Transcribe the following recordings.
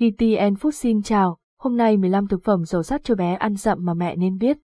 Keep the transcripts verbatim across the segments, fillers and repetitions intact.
giê tê en Phúc xin chào, hôm nay mười lăm thực phẩm giàu sắt cho bé ăn dặm mà mẹ nên biết.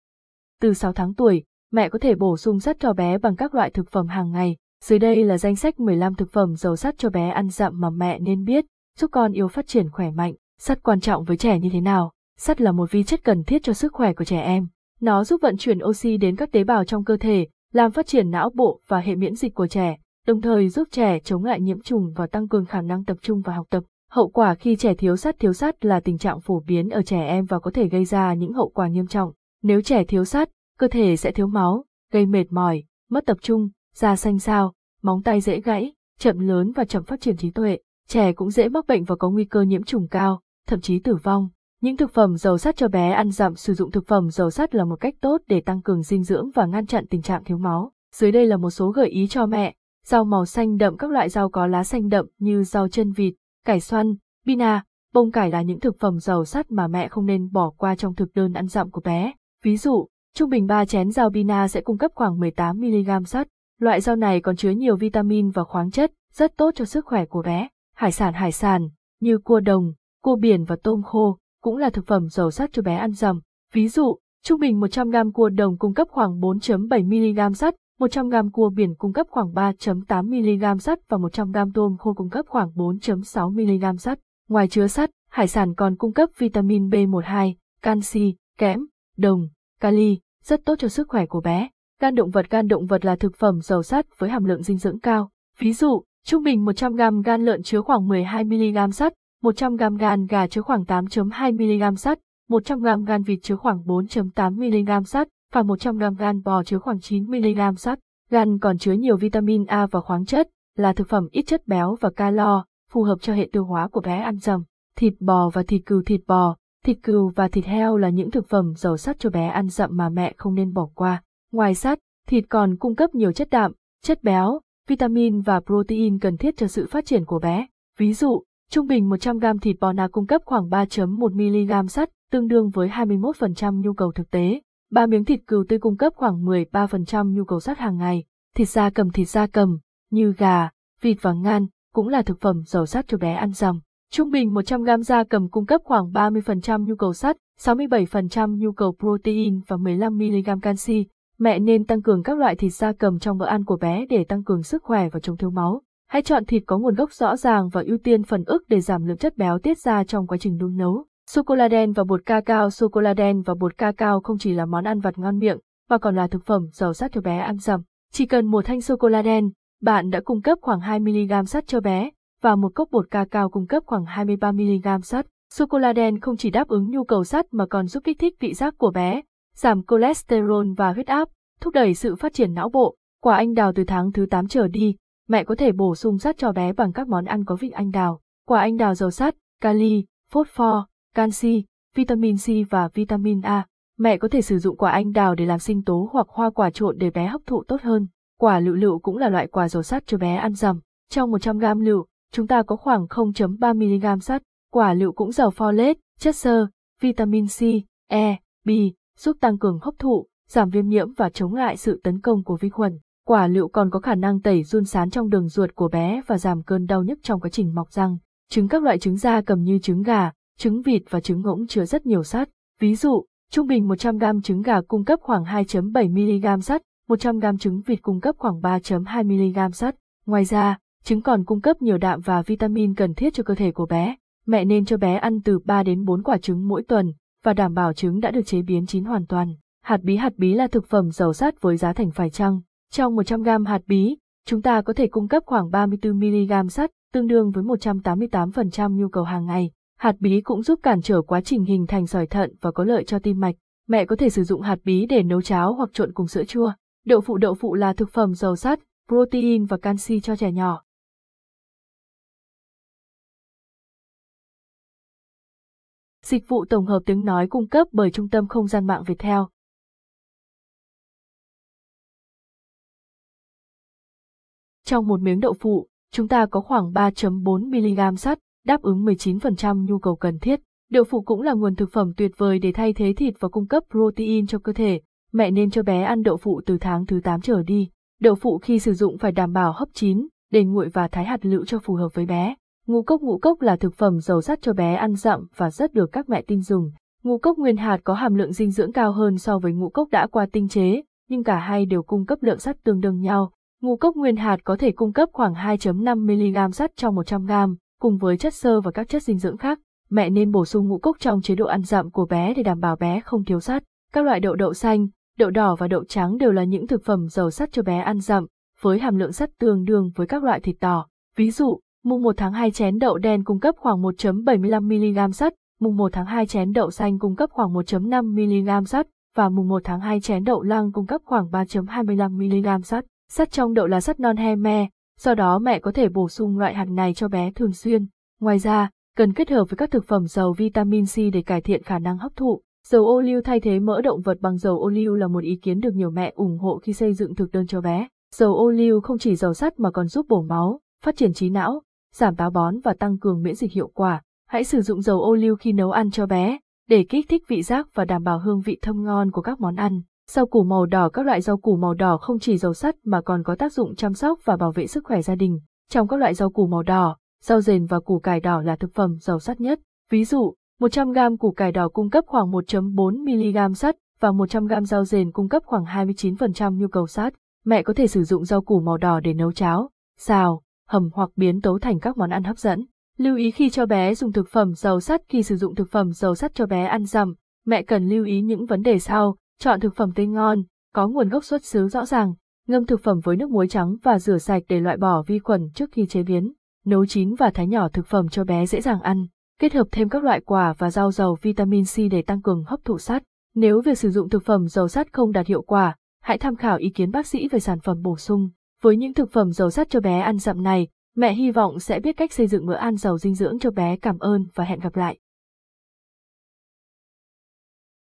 Từ sáu tháng tuổi, mẹ có thể bổ sung sắt cho bé bằng các loại thực phẩm hàng ngày. Dưới đây là danh sách mười lăm thực phẩm giàu sắt cho bé ăn dặm mà mẹ nên biết, giúp con yêu phát triển khỏe mạnh. Sắt quan trọng với trẻ như thế nào? Sắt là một vi chất cần thiết cho sức khỏe của trẻ em. Nó giúp vận chuyển oxy đến các tế bào trong cơ thể, làm phát triển não bộ và hệ miễn dịch của trẻ, đồng thời giúp trẻ chống lại nhiễm trùng và tăng cường khả năng tập trung và học tập. Hậu quả khi trẻ thiếu sắt thiếu sắt là tình trạng phổ biến ở trẻ em và có thể gây ra những hậu quả nghiêm trọng. Nếu trẻ thiếu sắt, cơ thể sẽ thiếu máu, gây mệt mỏi, mất tập trung, da xanh xao, móng tay dễ gãy, chậm lớn và chậm phát triển trí tuệ. Trẻ cũng dễ mắc bệnh và có nguy cơ nhiễm trùng cao, thậm chí tử vong. Những thực phẩm giàu sắt cho bé ăn dặm. Sử dụng thực phẩm giàu sắt là một cách tốt để tăng cường dinh dưỡng và ngăn chặn tình trạng thiếu máu. Dưới đây là một số gợi ý cho mẹ. Rau màu xanh đậm. Các loại rau có lá xanh đậm như rau chân vịt, cải xoăn, bina, bông cải là những thực phẩm giàu sắt mà mẹ không nên bỏ qua trong thực đơn ăn dặm của bé. Ví dụ, trung bình ba chén rau bina sẽ cung cấp khoảng mười tám mi-li-gam sắt. Loại rau này còn chứa nhiều vitamin và khoáng chất, rất tốt cho sức khỏe của bé. Hải sản Hải sản, như cua đồng, cua biển và tôm khô, cũng là thực phẩm giàu sắt cho bé ăn dặm. Ví dụ, trung bình một trăm gam cua đồng cung cấp khoảng bốn phẩy bảy mi-li-gam sắt, một trăm gam cua biển cung cấp khoảng ba phẩy tám mi-li-gam sắt và một trăm gam tôm khô cung cấp khoảng bốn phẩy sáu mi-li-gam sắt. Ngoài chứa sắt, hải sản còn cung cấp vitamin B mười hai, canxi, kẽm, đồng, kali, rất tốt cho sức khỏe của bé. Gan động vật Gan động vật là thực phẩm giàu sắt với hàm lượng dinh dưỡng cao. Ví dụ, trung bình một trăm gam gan lợn chứa khoảng mười hai mi-li-gam sắt, một trăm gam gan gà chứa khoảng tám phẩy hai mi-li-gam sắt, một trăm gam gan vịt chứa khoảng bốn phẩy tám mi-li-gam sắt và một trăm gam gan bò chứa khoảng chín mi-li-gam sắt. Gan còn chứa nhiều vitamin A và khoáng chất, là thực phẩm ít chất béo và calo, phù hợp cho hệ tiêu hóa của bé ăn dặm. Thịt bò và thịt cừu Thịt bò, thịt cừu và thịt heo là những thực phẩm giàu sắt cho bé ăn dặm mà mẹ không nên bỏ qua. Ngoài sắt, thịt còn cung cấp nhiều chất đạm, chất béo, vitamin và protein cần thiết cho sự phát triển của bé. Ví dụ, trung bình một trăm gam thịt bò na cung cấp khoảng ba phẩy một mi-li-gam sắt, tương đương với hai mươi mốt phần trăm nhu cầu thực tế. ba miếng thịt cừu tươi cung cấp khoảng mười ba phần trăm nhu cầu sắt hàng ngày. Thịt gia cầm Thịt gia cầm, như gà, vịt và ngan, cũng là thực phẩm giàu sắt cho bé ăn dặm. Trung bình một trăm gam gia cầm cung cấp khoảng ba mươi phần trăm nhu cầu sắt, sáu mươi bảy phần trăm nhu cầu protein và mười lăm mi-li-gam canxi. Mẹ nên tăng cường các loại thịt gia cầm trong bữa ăn của bé để tăng cường sức khỏe và chống thiếu máu. Hãy chọn thịt có nguồn gốc rõ ràng và ưu tiên phần ức để giảm lượng chất béo tiết ra trong quá trình đun nấu. Sô-cô-la đen và bột cacao Sô-cô-la đen và bột cacao không chỉ là món ăn vặt ngon miệng, mà còn là thực phẩm giàu sắt cho bé ăn dặm. Chỉ cần một thanh sô-cô-la đen, bạn đã cung cấp khoảng hai mi-li-gam sắt cho bé, và một cốc bột cacao cung cấp khoảng hai mươi ba mi-li-gam sắt. Sô-cô-la đen không chỉ đáp ứng nhu cầu sắt mà còn giúp kích thích vị giác của bé, giảm cholesterol và huyết áp, thúc đẩy sự phát triển não bộ. Quả anh đào từ tháng thứ tám trở đi, mẹ có thể bổ sung sắt cho bé bằng các món ăn có vị anh đào. Quả anh đào giàu sắt, kali, phốt pho, canxi, vitamin C và vitamin A. Mẹ có thể sử dụng quả anh đào để làm sinh tố hoặc hoa quả trộn để bé hấp thụ tốt hơn. Quả lựu lựu cũng là loại quả giàu sắt cho bé ăn dặm. Trong một trăm gam lựu, chúng ta có khoảng không phẩy ba mi-li-gam sắt. Quả lựu cũng giàu folate, chất xơ, vitamin C, E, B, giúp tăng cường hấp thụ, giảm viêm nhiễm và chống lại sự tấn công của vi khuẩn. Quả lựu còn có khả năng tẩy giun sán trong đường ruột của bé và giảm cơn đau nhức trong quá trình mọc răng. Trứng các loại trứng gia cầm như trứng gà, trứng vịt và trứng ngỗng chứa rất nhiều sắt. Ví dụ, trung bình một trăm gam trứng gà cung cấp khoảng hai phẩy bảy mi-li-gam sắt, một trăm gam trứng vịt cung cấp khoảng ba phẩy hai mi-li-gam sắt. Ngoài ra, trứng còn cung cấp nhiều đạm và vitamin cần thiết cho cơ thể của bé. Mẹ nên cho bé ăn từ ba đến bốn quả trứng mỗi tuần và đảm bảo trứng đã được chế biến chín hoàn toàn. Hạt bí Hạt bí là thực phẩm giàu sắt với giá thành phải chăng. Trong một trăm gam hạt bí, chúng ta có thể cung cấp khoảng ba mươi tư mi-li-gam sắt, tương đương với một trăm tám mươi tám phần trăm nhu cầu hàng ngày. Hạt bí cũng giúp cản trở quá trình hình thành sỏi thận và có lợi cho tim mạch. Mẹ có thể sử dụng hạt bí để nấu cháo hoặc trộn cùng sữa chua. Đậu phụ Đậu phụ là thực phẩm giàu sắt, protein và canxi cho trẻ nhỏ. Dịch vụ tổng hợp tiếng nói cung cấp bởi Trung tâm Không gian mạng Viettel. Trong một miếng đậu phụ, chúng ta có khoảng ba phẩy bốn mi-li-gam sắt, đáp ứng mười chín phần trăm nhu cầu cần thiết. Đậu phụ cũng là nguồn thực phẩm tuyệt vời để thay thế thịt và cung cấp protein cho cơ thể. Mẹ nên cho bé ăn đậu phụ từ tháng thứ tám trở đi. Đậu phụ khi sử dụng phải đảm bảo hấp chín, để nguội và thái hạt lựu cho phù hợp với bé. Ngũ cốc ngũ cốc là thực phẩm giàu sắt cho bé ăn dặm và rất được các mẹ tinh dùng. Ngũ cốc nguyên hạt có hàm lượng dinh dưỡng cao hơn so với ngũ cốc đã qua tinh chế, nhưng cả hai đều cung cấp lượng sắt tương đương nhau. Ngũ cốc nguyên hạt có thể cung cấp khoảng hai phẩy năm mi-li-gam sắt trong một trăm gam, cùng với chất xơ và các chất dinh dưỡng khác. Mẹ nên bổ sung ngũ cốc trong chế độ ăn dặm của bé để đảm bảo bé không thiếu sắt. Các loại đậu đậu xanh, đậu đỏ và đậu trắng đều là những thực phẩm giàu sắt cho bé ăn dặm, với hàm lượng sắt tương đương với các loại thịt đỏ. Ví dụ, mùng một tháng hai chén đậu đen cung cấp khoảng một phẩy bảy mươi lăm mi-li-gam sắt, mùng một tháng hai chén đậu xanh cung cấp khoảng một phẩy năm mi-li-gam sắt và mùng một tháng hai chén đậu lăng cung cấp khoảng ba phẩy hai mươi lăm mi-li-gam sắt. Sắt trong đậu là sắt non he me, do đó mẹ có thể bổ sung loại hạt này cho bé thường xuyên. Ngoài ra, cần kết hợp với các thực phẩm giàu vitamin C để cải thiện khả năng hấp thụ. Dầu ô liu thay thế mỡ động vật bằng dầu ô liu là một ý kiến được nhiều mẹ ủng hộ khi xây dựng thực đơn cho bé. Dầu ô liu không chỉ giàu sắt mà còn giúp bổ máu, phát triển trí não, giảm táo bón và tăng cường miễn dịch hiệu quả. Hãy sử dụng dầu ô liu khi nấu ăn cho bé để kích thích vị giác và đảm bảo hương vị thơm ngon của các món ăn. Rau củ màu đỏ, các loại rau củ màu đỏ không chỉ giàu sắt mà còn có tác dụng chăm sóc và bảo vệ sức khỏe gia đình. Trong các loại rau củ màu đỏ, rau dền và củ cải đỏ là thực phẩm giàu sắt nhất. Ví dụ, một trăm gam củ cải đỏ cung cấp khoảng một phẩy bốn mi-li-gam sắt và một trăm gam rau dền cung cấp khoảng hai mươi chín phần trăm nhu cầu sắt. Mẹ có thể sử dụng rau củ màu đỏ để nấu cháo, xào, hầm hoặc biến tấu thành các món ăn hấp dẫn. Lưu ý khi cho bé dùng thực phẩm giàu sắt. Khi sử dụng thực phẩm giàu sắt cho bé ăn dặm, mẹ cần lưu ý những vấn đề sau. Chọn thực phẩm tươi ngon, có nguồn gốc xuất xứ rõ ràng. Ngâm thực phẩm với nước muối trắng và rửa sạch để loại bỏ vi khuẩn trước khi chế biến. Nấu chín và thái nhỏ thực phẩm cho bé dễ dàng ăn. Kết hợp thêm các loại quả và rau giàu vitamin C để tăng cường hấp thụ sắt. Nếu việc sử dụng thực phẩm giàu sắt không đạt hiệu quả, hãy tham khảo ý kiến bác sĩ về sản phẩm bổ sung. Với những thực phẩm giàu sắt cho bé ăn dặm này, mẹ hy vọng sẽ biết cách xây dựng bữa ăn giàu dinh dưỡng cho bé. Cảm ơn và hẹn gặp lại.